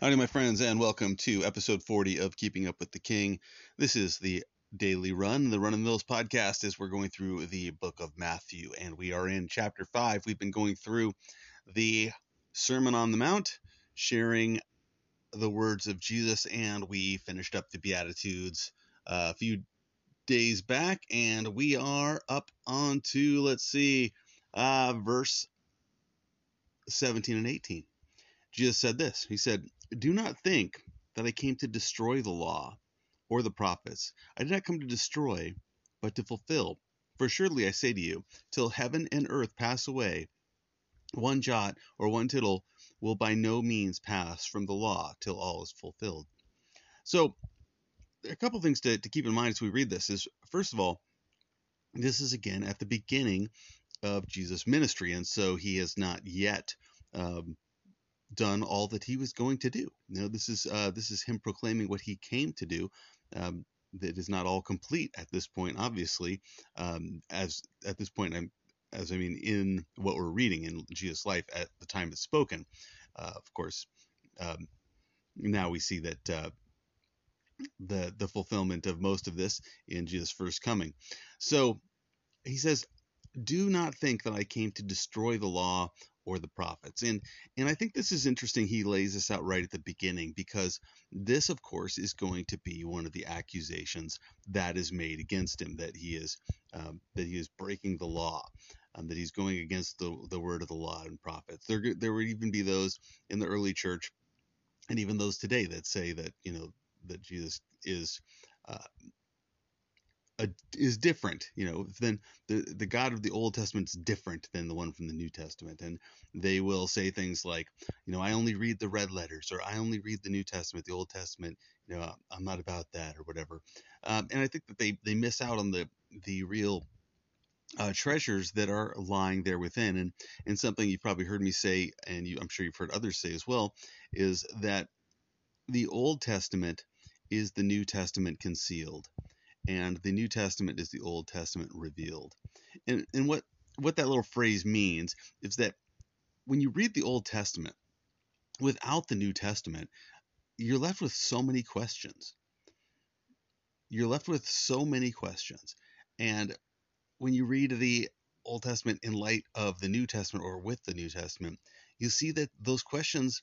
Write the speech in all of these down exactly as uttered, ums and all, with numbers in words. Howdy, my friends, and welcome to episode forty of Keeping Up with the King. This is the Daily Run, the Run of the Mills podcast, as we're going through the book of Matthew, and we are in chapter five. We've been going through the Sermon on the Mount, sharing the words of Jesus, and we finished up the Beatitudes a few days back, and we are up on to, let's see, uh, verse seventeen and eighteen. Jesus said this. He said, "Do not think that I came to destroy the law or the prophets. I did not come to destroy, but to fulfill. For surely I say to you, till heaven and earth pass away, one jot or one tittle will by no means pass from the law till all is fulfilled." So there are a couple things to, to keep in mind as we read this. Is first of all, this is again at the beginning of Jesus' ministry, and so he has not yet um, done all that he was going to do. You know, this is uh, this is him proclaiming what he came to do. Um, that is not all complete at this point, obviously. Um, as at this point, I'm, as I mean, in what we're reading in Jesus' life at the time it's spoken. Uh, of course, um, now we see that uh, the the fulfillment of most of this in Jesus' first coming. So he says, "Do not think that I came to destroy the law or the prophets." And and I think this is interesting. He lays this out right at the beginning, because this, of course, is going to be one of the accusations that is made against him, that he is um, that he is breaking the law, um, that he's going against the, the word of the law and prophets. There, there would even be those in the early church, and even those today, that say that, you know, that Jesus is uh, a, is different, you know, than the, the God of the Old Testament's different than the one from the New Testament. And they will say things like, you know, I only read the red letters, or I only read the New Testament, the Old Testament, you know, I'm not about that, or whatever. Um, and I think that they, they miss out on the, the real uh, treasures that are lying there within. And, and something you've probably heard me say, and you, I'm sure you've heard others say as well, is that the Old Testament is the New Testament concealed, and the New Testament is the Old Testament revealed. And and what, what that little phrase means is that when you read the Old Testament without the New Testament, you're left with so many questions. You're left with so many questions. And when you read the Old Testament in light of the New Testament, or with the New Testament, you see that those questions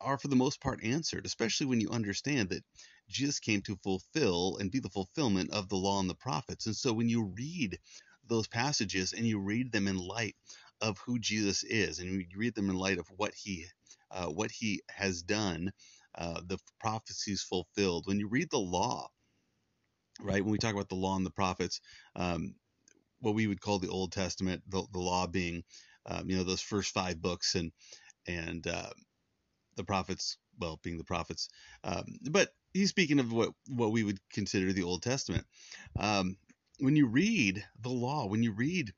are for the most part answered, especially when you understand that Jesus came to fulfill and be the fulfillment of the law and the prophets. And so when you read those passages and you read them in light of who Jesus is, and you read them in light of what he uh, what he has done, uh, the prophecies fulfilled, when you read the law, right, when we talk about the law and the prophets, um, what we would call the Old Testament, the, the law being, um, you know, those first five books, and, and uh, the prophets, well, being the prophets, um, but he's speaking of what, what we would consider the Old Testament. Um, when you read the law, when you read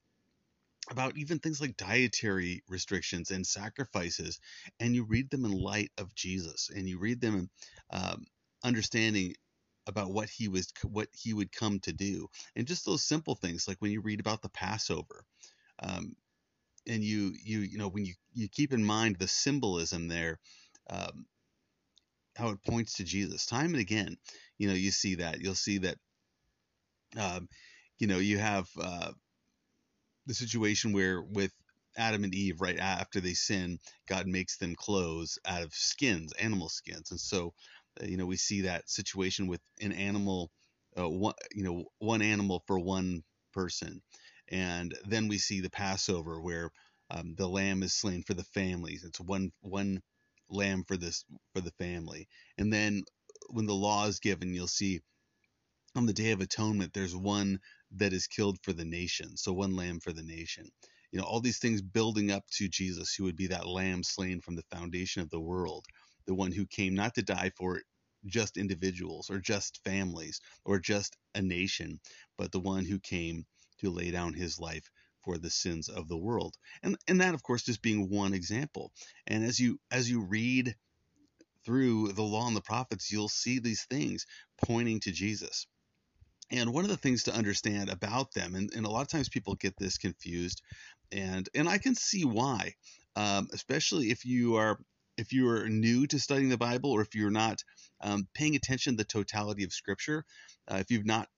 about even things like dietary restrictions and sacrifices, and you read them in light of Jesus, and you read them in um, understanding about what he was, what he would come to do, and just those simple things, like when you read about the Passover, um, and you you you know when you you keep in mind the symbolism there. Um, how it points to Jesus time and again, you know, you see that, you'll see that, um, you know, you have, uh, the situation where with Adam and Eve, right after they sin, God makes them clothes out of skins, animal skins. And so, you know, we see that situation with an animal, uh, one, you know, one animal for one person. And then we see the Passover where, um, the lamb is slain for the families. It's one, one, lamb for this for the family. And then when the law is given, you'll see on the Day of Atonement there's one that is killed for the nation, so one lamb for the nation. You know, all these things building up to Jesus, who would be that lamb slain from the foundation of the world, the one who came not to die for just individuals or just families or just a nation, but the one who came to lay down his life for the sins of the world. And and that, of course, just being one example. And as you as you read through the law and the prophets, you'll see these things pointing to Jesus. And one of the things to understand about them, and, and a lot of times people get this confused, and and I can see why, um, especially if you are if you are new to studying the Bible, or if you're not um, paying attention to the totality of Scripture, uh, if you've not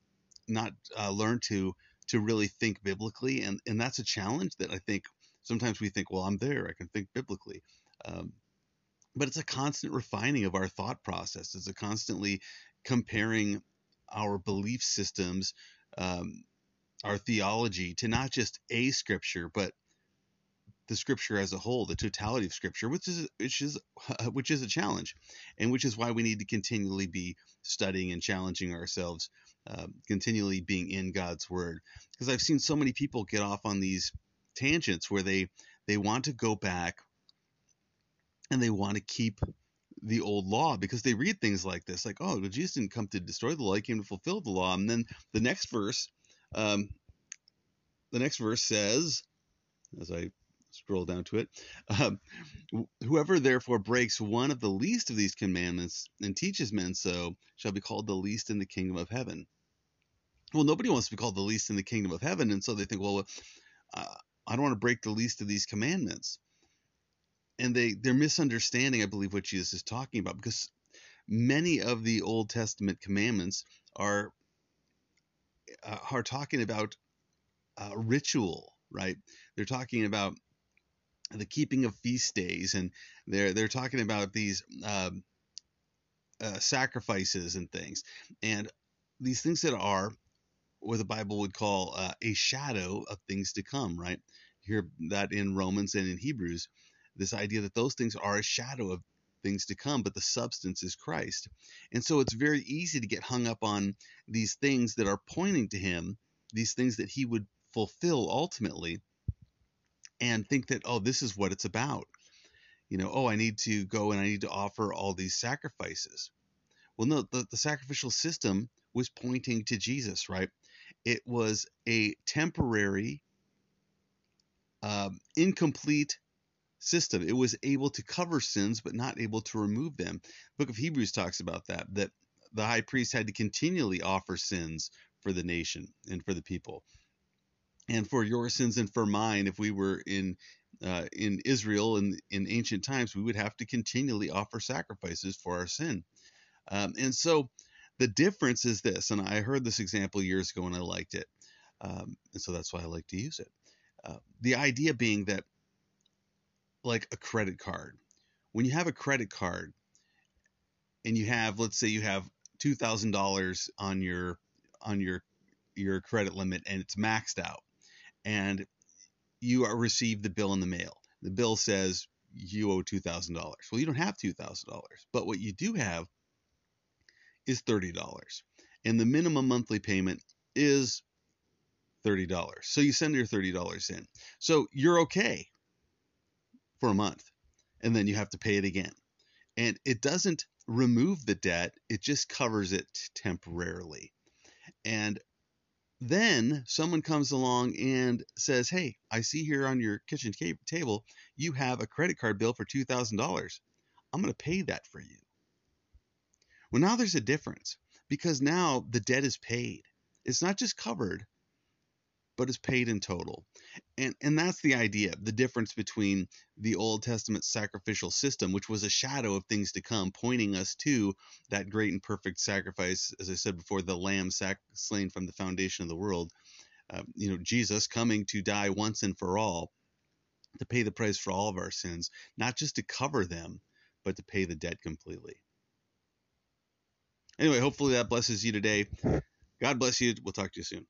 not uh, learned to to really think biblically, and and that's a challenge that I think sometimes we think, well, I'm there, I can think biblically. Um, but it's a constant refining of our thought process. It's a constantly comparing our belief systems, um, our theology, to not just a Scripture, but the Scripture as a whole, the totality of Scripture, which is which is uh, which is a challenge, and which is why we need to continually be studying and challenging ourselves, uh, continually being in God's Word. Because I've seen so many people get off on these tangents where they they want to go back and they want to keep the old law, because they read things like this, like, oh, well, Jesus didn't come to destroy the law; he came to fulfill the law. And then the next verse, um, the next verse says, as I scroll down to it. Um, whoever therefore breaks one of the least of these commandments and teaches men so shall be called the least in the kingdom of heaven. Well, nobody wants to be called the least in the kingdom of heaven. And so they think, well, uh, I don't want to break the least of these commandments. And they, they're misunderstanding, I believe, what Jesus is talking about, because many of the Old Testament commandments are, uh, are talking about uh, ritual, right? They're talking about the keeping of feast days, and they're they're talking about these um, uh, sacrifices and things, and these things that are what the Bible would call uh, a shadow of things to come. Right? You hear that in Romans and in Hebrews, this idea that those things are a shadow of things to come, but the substance is Christ. And so it's very easy to get hung up on these things that are pointing to Him, these things that He would fulfill ultimately, and think that, oh, this is what it's about. You know, oh, I need to go and I need to offer all these sacrifices. Well, no, the, the sacrificial system was pointing to Jesus, right? It was a temporary, um, incomplete system. It was able to cover sins, but not able to remove them. The book of Hebrews talks about that, that the high priest had to continually offer sins for the nation and for the people. And for your sins and for mine, if we were in uh, in Israel in, in ancient times, we would have to continually offer sacrifices for our sin. Um, and so the difference is this, and I heard this example years ago and I liked it. Um, and so that's why I like to use it. Uh, the idea being that, like a credit card, when you have a credit card and you have, let's say you have two thousand dollars on your on your your credit limit and it's maxed out, and you are received the bill in the mail. The bill says you owe two thousand dollars. Well, you don't have two thousand dollars, but what you do have is thirty dollars. And the minimum monthly payment is thirty dollars. So you send your thirty dollars in. So you're okay for a month, and then you have to pay it again. And it doesn't remove the debt. It just covers it temporarily. And then someone comes along and says, hey, I see here on your kitchen table, you have a credit card bill for two thousand dollars. I'm going to pay that for you. Well, now there's a difference, because now the debt is paid. It's not just covered, but it's paid in total. And, and that's the idea, the difference between the Old Testament sacrificial system, which was a shadow of things to come, pointing us to that great and perfect sacrifice, as I said before, the lamb sac- slain from the foundation of the world, uh, you know, Jesus coming to die once and for all, to pay the price for all of our sins, not just to cover them, but to pay the debt completely. Anyway, hopefully that blesses you today. God bless you. We'll talk to you soon.